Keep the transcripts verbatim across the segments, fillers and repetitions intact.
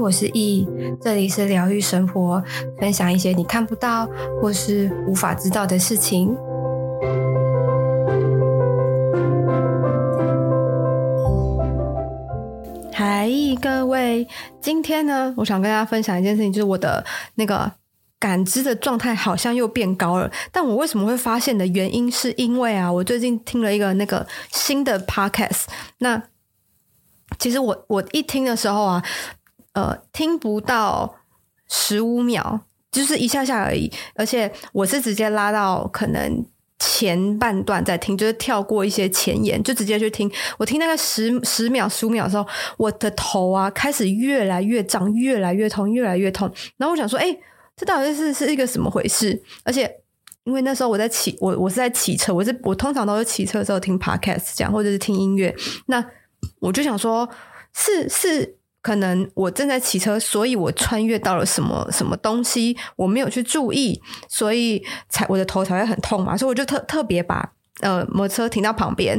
我是E，这里是疗愈生活，分享一些你看不到或是无法知道的事情。嗨，各位，今天呢，我想跟大家分享一件事情，就是我的那个感知的状态好像又变高了，但我为什么会发现的原因，是因为啊，我最近听了一个那个新的 podcast， 那其实我我一听的时候啊。呃，听不到十五秒，就是一下下而已。而且我是直接拉到可能前半段再听，就是跳过一些前言，就直接去听。我听大概十十秒、十五秒的时候，我的头啊开始越来越胀，越来越痛，越来越痛。然后我想说，哎、欸，这到底是是一个什么回事？而且因为那时候我在骑，我我是在骑车，我是我通常都是骑车的时候听 podcast 这样，或者是听音乐。那我就想说，是是。可能我正在骑车，所以我穿越到了什么什么东西，我没有去注意，所以才我的头才会很痛嘛。所以我就特特别把呃摩托车停到旁边，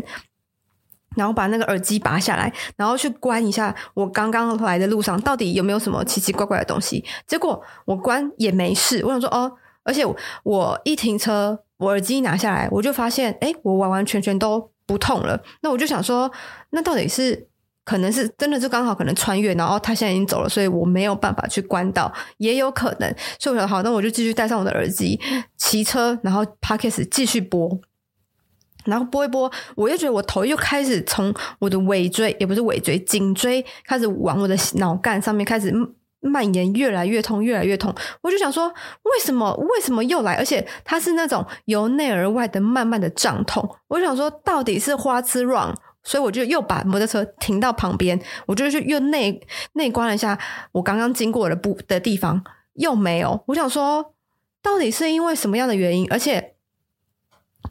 然后把那个耳机拔下来，然后去关一下我刚刚来的路上到底有没有什么奇奇怪怪的东西。结果我关也没事，我想说哦，而且 我, 我一停车，我耳机拿下来，我就发现哎，我完完全全都不痛了。那我就想说，那到底是？可能是真的就刚好可能穿越，然后他现在已经走了，所以我没有办法去关到，也有可能。所以我说好，那我就继续戴上我的耳机骑车，然后 podcast 继续播，然后播一播，我又觉得我头又开始从我的尾椎，也不是尾椎，颈椎开始往我的脑干上面开始蔓延，越来越痛，越来越痛。我就想说，为什么为什么又来？而且它是那种由内而外的慢慢的胀痛。我就想说，到底是what's wrong？所以我就又把摩托车停到旁边，我就去又内内观了一下我刚刚经过的不的地方，又没有。我想说，到底是因为什么样的原因？而且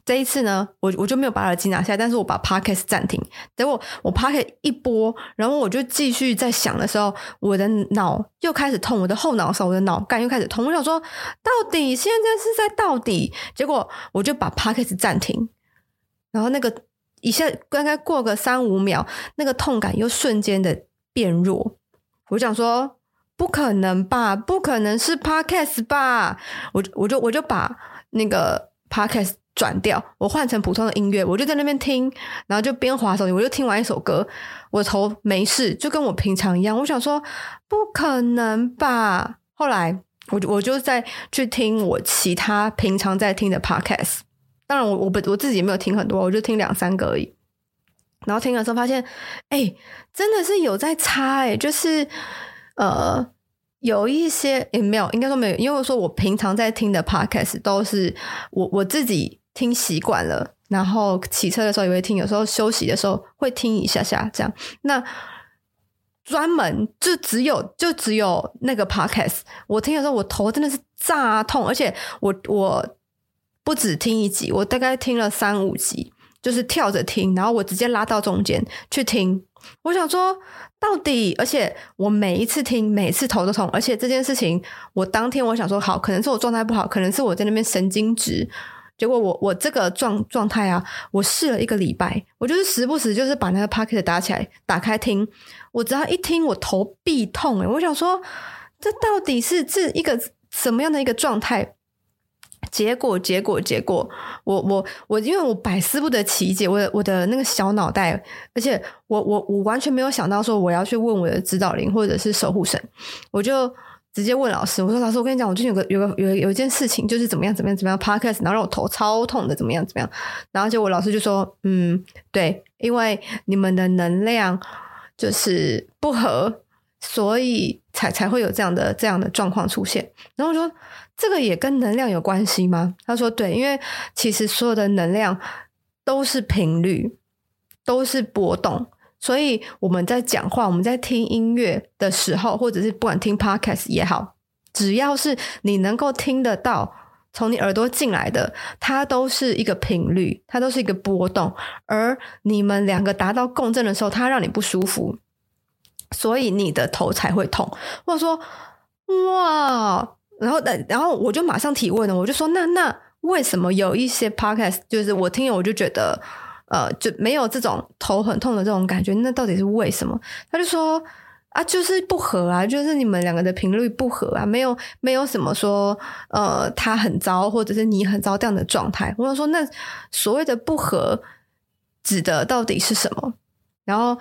这一次呢，我我就没有把耳机拿下来，但是我把 podcast 暂停。结果我 podcast 一播，然后我就继续在想的时候，我的脑又开始痛，我的后脑勺，我的脑干又开始痛。我想说，到底现在是在到底？结果我就把 podcast 暂停，然后那个。一下大概过个三五秒，那个痛感又瞬间的变弱。我想说，不可能吧，不可能是 podcast 吧？我我就我就把那个 podcast 转掉，我换成普通的音乐，我就在那边听，然后就边滑手机，我就听完一首歌，我头没事，就跟我平常一样。我想说，不可能吧？后来我我就再去听我其他平常在听的 podcast。当然我，我我我自己也没有听很多，我就听两三个而已。然后听的时候发现，哎、欸，真的是有在差哎、欸，就是呃，有一些也没有，应该说没有，因为说我平常在听的 podcast 都是我我自己听习惯了，然后骑车的时候也会听，有时候休息的时候会听一下下这样。那专门就只有就只有那个 podcast， 我听的时候我头真的是炸痛，而且我我。不只听一集，我大概听了三五集，就是跳着听，然后我直接拉到中间去听。我想说，到底，而且我每一次听，每次头都痛，而且这件事情，我当天我想说，好，可能是我状态不好，可能是我在那边神经质。结果我我这个状状态啊，我试了一个礼拜，我就是时不时就是把那个 podcast 打起来，打开听，我只要一听，我头必痛、欸。我想说，这到底是是一个什么样的一个状态？结果结果结果我我我因为我百思不得其解，我的我的那个小脑袋，而且我我我完全没有想到说我要去问我的指导灵或者是守护神，我就直接问老师，我说老师，我跟你讲，我最近有个有个有有一件事情，就是怎么样怎么样怎么样 podcast， 然后让我头超痛的，怎么样怎么样，然后结果老师就说，嗯，对，因为你们的能量就是不合，所以才才会有这样的这样的状况出现。然后我说，这个也跟能量有关系吗？他说对，因为其实所有的能量都是频率，都是波动，所以我们在讲话，我们在听音乐的时候，或者是不管听 podcast 也好，只要是你能够听得到从你耳朵进来的，它都是一个频率，它都是一个波动，而你们两个达到共振的时候，它让你不舒服，所以你的头才会痛。我说哇，然后然后我就马上提问了，我就说那那为什么有一些 podcast 就是我听了我就觉得呃就没有这种头很痛的这种感觉，那到底是为什么？他就说啊，就是不合啊，就是你们两个的频率不合啊，没有没有什么说呃他很糟或者是你很糟这样的状态。我想说那所谓的不合指的到底是什么？然后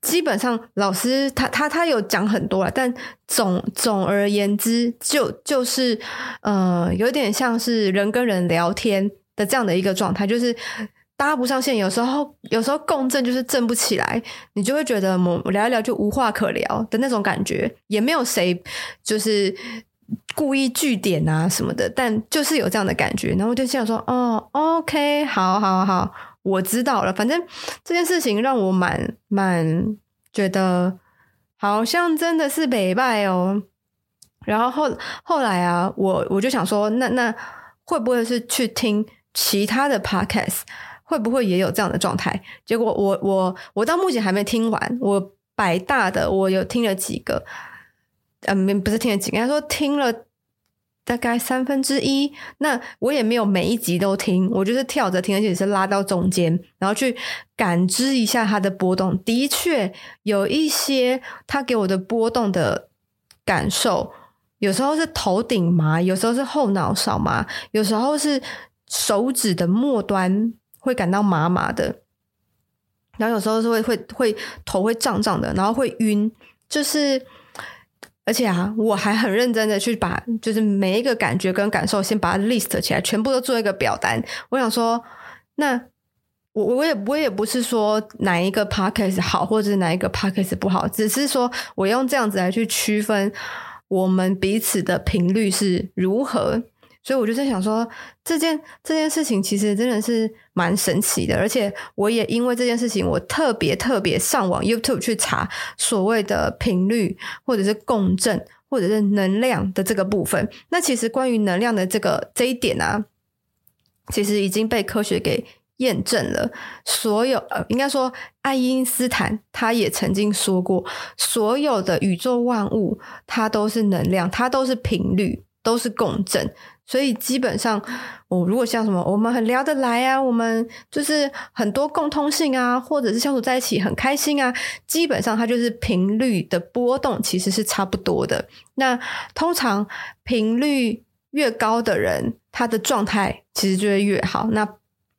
基本上老师他他他有讲很多啦，但总总而言之就就是呃有点像是人跟人聊天的这样的一个状态，就是搭不上线，有时候有时候共振就是振不起来，你就会觉得我聊一聊就无话可聊的那种感觉，也没有谁就是故意据点啊什么的，但就是有这样的感觉。然后我就想说哦 OK 好好好，我知道了。反正这件事情让我蛮蛮觉得好像真的是北拜哦。然后后后来啊我我就想说那那会不会是去听其他的 podcast，会不会也有这样的状态？结果我我我到目前还没听完，我百大的我有听了几个，嗯，不是听了几个，他说听了大概三分之一。那我也没有每一集都听，我就是跳着听，而且是拉到中间，然后去感知一下它的波动。的确有一些它给我的波动的感受，有时候是头顶麻，有时候是后脑勺麻，有时候是手指的末端会感到麻麻的，然后有时候是会会会头会胀胀的，然后会晕，就是而且啊，我还很认真的去把就是每一个感觉跟感受先把它 list 起来，全部都做一个表单。我想说，那我我也我也不是说哪一个 podcast 好，或者是哪一个 podcast 不好，只是说我用这样子来去区分我们彼此的频率是如何。所以我就在想说这件这件事情其实真的是蛮神奇的，而且我也因为这件事情我特别特别上网 YouTube 去查所谓的频率或者是共振或者是能量的这个部分。那其实关于能量的这个这一点啊，其实已经被科学给验证了，所有呃，应该说爱因斯坦他也曾经说过，所有的宇宙万物它都是能量，它都是频率，都是共振。所以基本上我、哦、如果像什么我们很聊得来啊，我们就是很多共通性啊，或者是相处在一起很开心啊，基本上它就是频率的波动其实是差不多的。那通常频率越高的人他的状态其实就会越好，那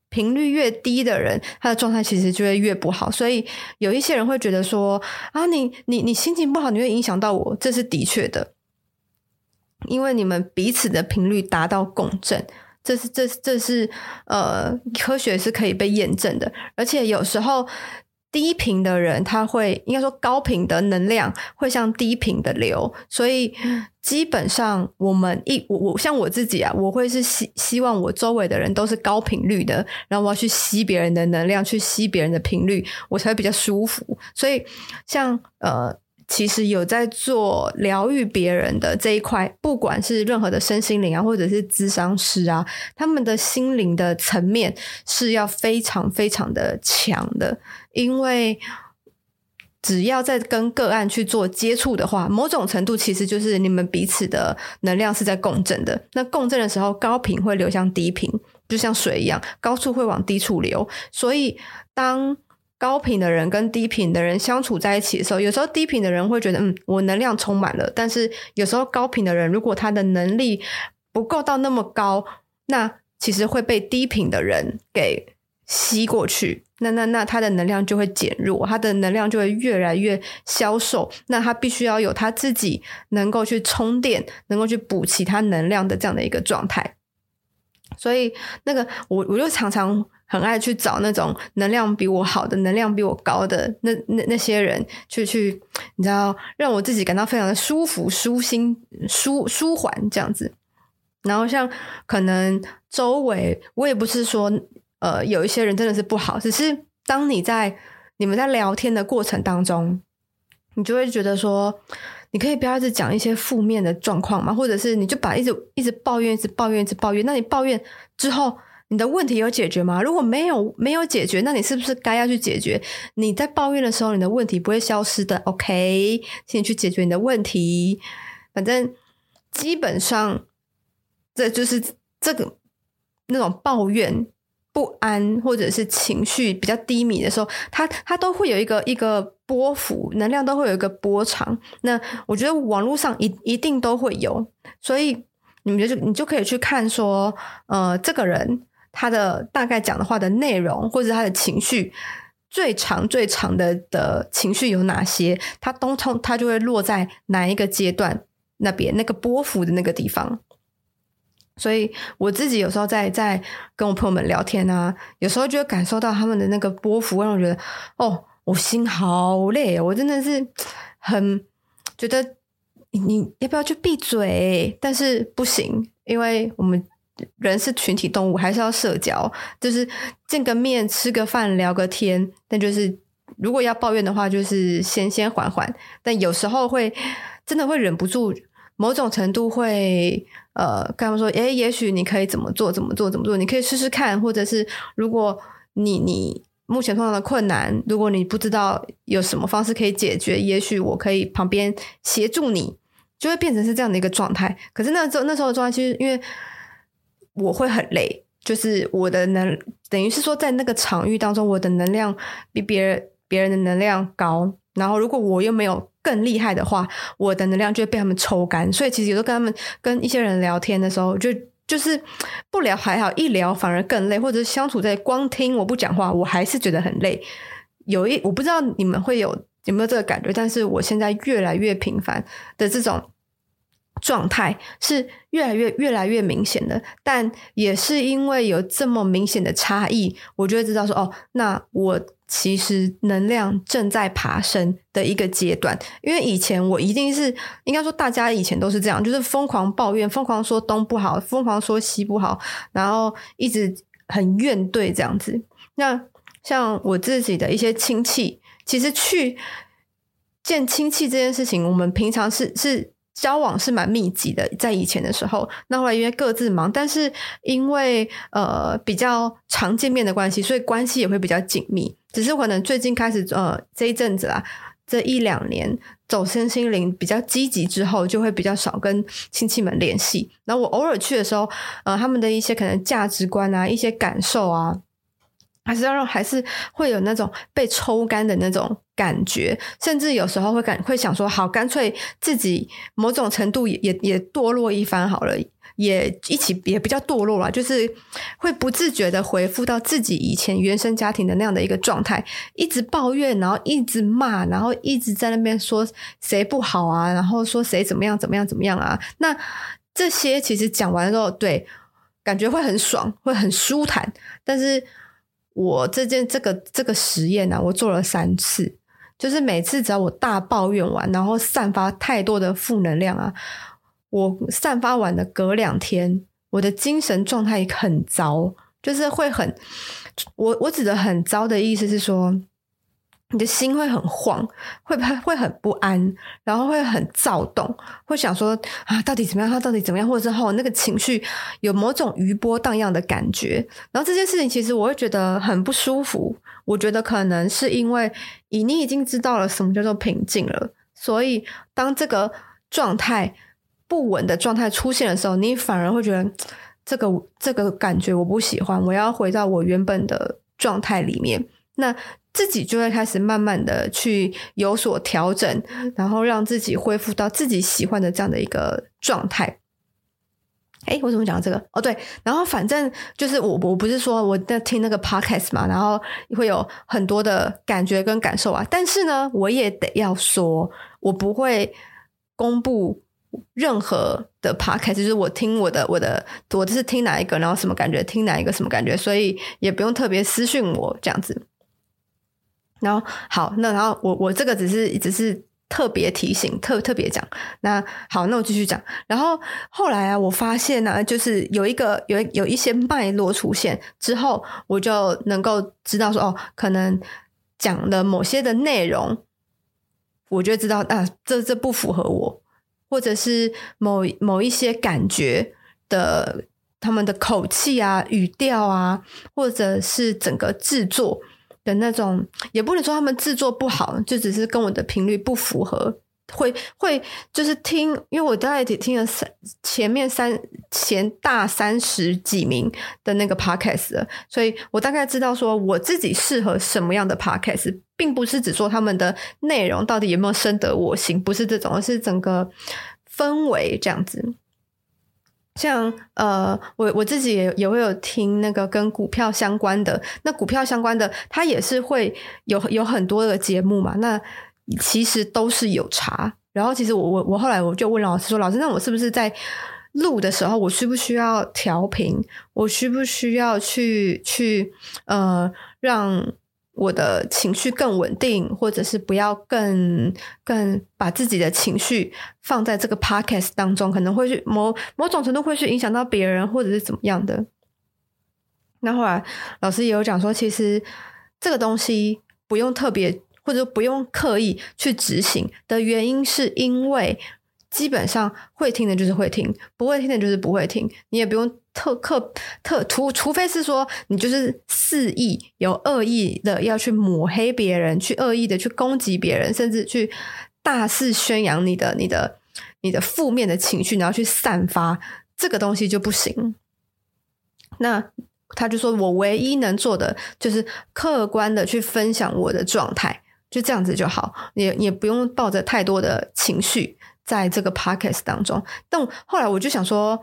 频率越低的人他的状态其实就会越不好。所以有一些人会觉得说啊，你你你心情不好你会影响到我，这是的确的，因为你们彼此的频率达到共振，这是这是这是呃科学是可以被验证的。而且有时候低频的人他会应该说高频的能量会向低频的流，所以基本上我们一我我像我自己啊，我会是希希望我周围的人都是高频率的，然后我要去吸别人的能量，去吸别人的频率，我才会比较舒服。所以像呃。其实有在做疗愈别人的这一块，不管是任何的身心灵啊，或者是咨商师啊，他们的心灵的层面是要非常非常的强的，因为只要在跟个案去做接触的话，某种程度其实就是你们彼此的能量是在共振的。那共振的时候，高频会流向低频，就像水一样，高处会往低处流。所以当高频的人跟低频的人相处在一起的时候，有时候低频的人会觉得嗯，我能量充满了，但是有时候高频的人如果他的能力不够到那么高，那其实会被低频的人给吸过去，那那那他的能量就会减弱，他的能量就会越来越消瘦，那他必须要有他自己能够去充电，能够去补其他能量的这样的一个状态。所以那个我我就常常很爱去找那种能量比我好的，能量比我高的那那那些人去去，你知道，让我自己感到非常的舒服、舒心、舒舒缓这样子。然后像可能周围，我也不是说呃有一些人真的是不好，只是当你在你们在聊天的过程当中，你就会觉得说你可以不要一直讲一些负面的状况嘛，或者是你就把一直一直抱怨一直抱怨一直抱怨，那你抱怨之后你的问题有解决吗？如果没有没有解决，那你是不是该要去解决？你在抱怨的时候你的问题不会消失的， OK， 请你去解决你的问题。反正基本上这就是这个那种抱怨不安或者是情绪比较低迷的时候，它它都会有一个一个波幅，能量都会有一个波长，那我觉得网络上一一定都会有，所以你们就你就可以去看说呃，这个人他的大概讲的话的内容或者他的情绪最长最长的的情绪有哪些，他通通他就会落在哪一个阶段那边那个波幅的那个地方。所以我自己有时候在在跟我朋友们聊天啊，有时候就会感受到他们的那个波幅，让我觉得哦，我心好累，我真的是很觉得你要不要去闭嘴，但是不行，因为我们人是群体动物，还是要社交，就是见个面吃个饭聊个天，但就是如果要抱怨的话就是先先缓缓，但有时候会真的会忍不住，某种程度会呃，跟他们说诶，也许你可以怎么做怎么做怎么做，你可以试试看，或者是如果你你目前碰到的困难，如果你不知道有什么方式可以解决，也许我可以旁边协助你，就会变成是这样的一个状态。可是那时候那时候的状态，其实因为我会很累，就是我的能等于是说在那个场域当中，我的能量比别人别人的能量高，然后如果我又没有更厉害的话，我的能量就会被他们抽干。所以其实有时候跟他们跟一些人聊天的时候，就就是不聊还好，一聊反而更累，或者是相处在光听我不讲话，我还是觉得很累。有一我不知道你们会有有没有这个感觉，但是我现在越来越频繁的这种状态是越来越越来越明显的，但也是因为有这么明显的差异，我就会知道说哦，那我其实能量正在爬升的一个阶段。因为以前我一定是应该说大家以前都是这样，就是疯狂抱怨，疯狂说东不好，疯狂说西不好，然后一直很怨对这样子。那像我自己的一些亲戚，其实去见亲戚这件事情，我们平常是是交往是蛮密集的，在以前的时候，那后来因为各自忙，但是因为呃比较常见面的关系，所以关系也会比较紧密。只是可能最近开始呃这一阵子啦，这一两年走身心灵比较积极之后，就会比较少跟亲戚们联系。然后我偶尔去的时候，呃他们的一些可能价值观啊，一些感受啊，还是要让还是会有那种被抽干的那种感觉，甚至有时候会感会想说，好，干脆自己某种程度也也也堕落一番好了，也一起也比较堕落啦，就是会不自觉的回复到自己以前原生家庭的那样的一个状态，一直抱怨，然后一直骂，然后一直在那边说谁不好啊，然后说谁怎么样怎么样怎么样啊。那这些其实讲完之后，对，感觉会很爽，会很舒坦，但是我这件这个这个实验啊，我做了三次，就是每次只要我大抱怨完，然后散发太多的负能量啊，我散发完的隔两天，我的精神状态很糟，就是会很我我指的很糟的意思是说，你的心会很晃，会会很不安，然后会很躁动，会想说啊，到底怎么样？他到底怎么样？或者是后那个情绪有某种余波荡漾的感觉。然后这件事情其实我会觉得很不舒服。我觉得可能是因为以你已经知道了什么叫做平静了，所以当这个状态不稳的状态出现的时候，你反而会觉得这个这个感觉我不喜欢，我要回到我原本的状态里面。那自己就会开始慢慢的去有所调整，然后让自己恢复到自己喜欢的这样的一个状态。诶，我怎么讲这个？哦，对，然后反正就是我我不是说我在听那个 podcast 嘛，然后会有很多的感觉跟感受啊，但是呢，我也得要说，我不会公布任何的 podcast， 就是我听我的我的我是听哪一个，然后什么感觉，听哪一个什么感觉，所以也不用特别私讯我这样子。然后好，那然后我我这个只是只是特别提醒，特特别讲。那好，那我继续讲。然后后来啊，我发现呢、啊，就是有一个有有一些脉络出现之后，我就能够知道说，哦，可能讲了某些的内容，我就知道啊，这这不符合我，或者是某某一些感觉的他们的口气啊、语调啊，或者是整个制作。的那种，也不能说他们制作不好，就只是跟我的频率不符合，会会就是听，因为我大概也听了三前面三前大三十几名的那个 podcast 了，所以我大概知道说我自己适合什么样的 podcast， 并不是只说他们的内容到底有没有深得我心，不是这种，而是整个氛围这样子。像呃，我我自己也也会有听那个跟股票相关的，那股票相关的，它也是会有有很多的节目嘛。那其实都是有查，然后其实我我我后来我就问老师说，老师，那我是不是在录的时候，我需不需要调频？我需不需要去去呃让我的情绪更稳定，或者是不要更更把自己的情绪放在这个 podcast 当中，可能会去某某种程度会去影响到别人，或者是怎么样的。那后来老师也有讲说，其实这个东西不用特别或者不用刻意去执行的原因，是因为基本上会听的就是会听，不会听的就是不会听，你也不用。特刻特除除非是说你就是肆意有恶意的要去抹黑别人，去恶意的去攻击别人，甚至去大肆宣扬你的你的你的负面的情绪，然后去散发，这个东西就不行。那他就说我唯一能做的就是客观的去分享我的状态，就这样子就好，也也不用抱着太多的情绪在这个 podcast 当中。但后来我就想说，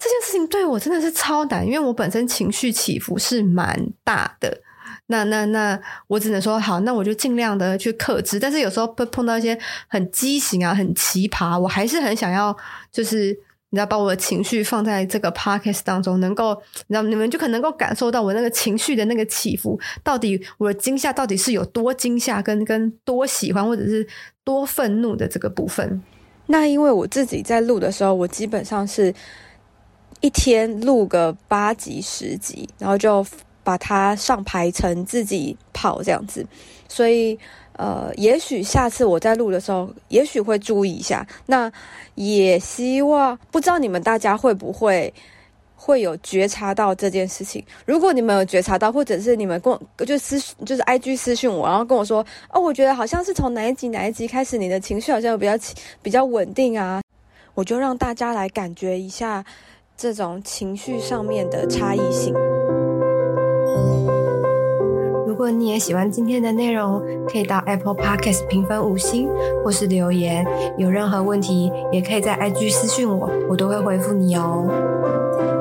这件事情对我真的是超难，因为我本身情绪起伏是蛮大的。那那那我只能说好，那我就尽量的去克制。但是有时候碰到一些很畸形啊、很奇葩，我还是很想要，就是你知道，把我的情绪放在这个 podcast 当中，能够你知道，你们就可能够感受到我那个情绪的那个起伏，到底我的惊吓到底是有多惊吓，跟跟多喜欢或者是多愤怒的这个部分。那因为我自己在录的时候，我基本上是。一天录个八集十集，然后就把它上排成自己跑这样子，所以呃，也许下次我在录的时候，也许会注意一下。那也希望，不知道你们大家会不会会有觉察到这件事情？如果你们有觉察到，或者是你们跟我就私就是 I G 私讯我，然后跟我说哦，我觉得好像是从哪一集哪一集开始，你的情绪好像比较比较稳定啊，我就让大家来感觉一下。这种情绪上面的差异性。如果你也喜欢今天的内容，可以到 Apple Podcast 评分五星或是留言，有任何问题也可以在 I G 私讯我，我都会回复你哦。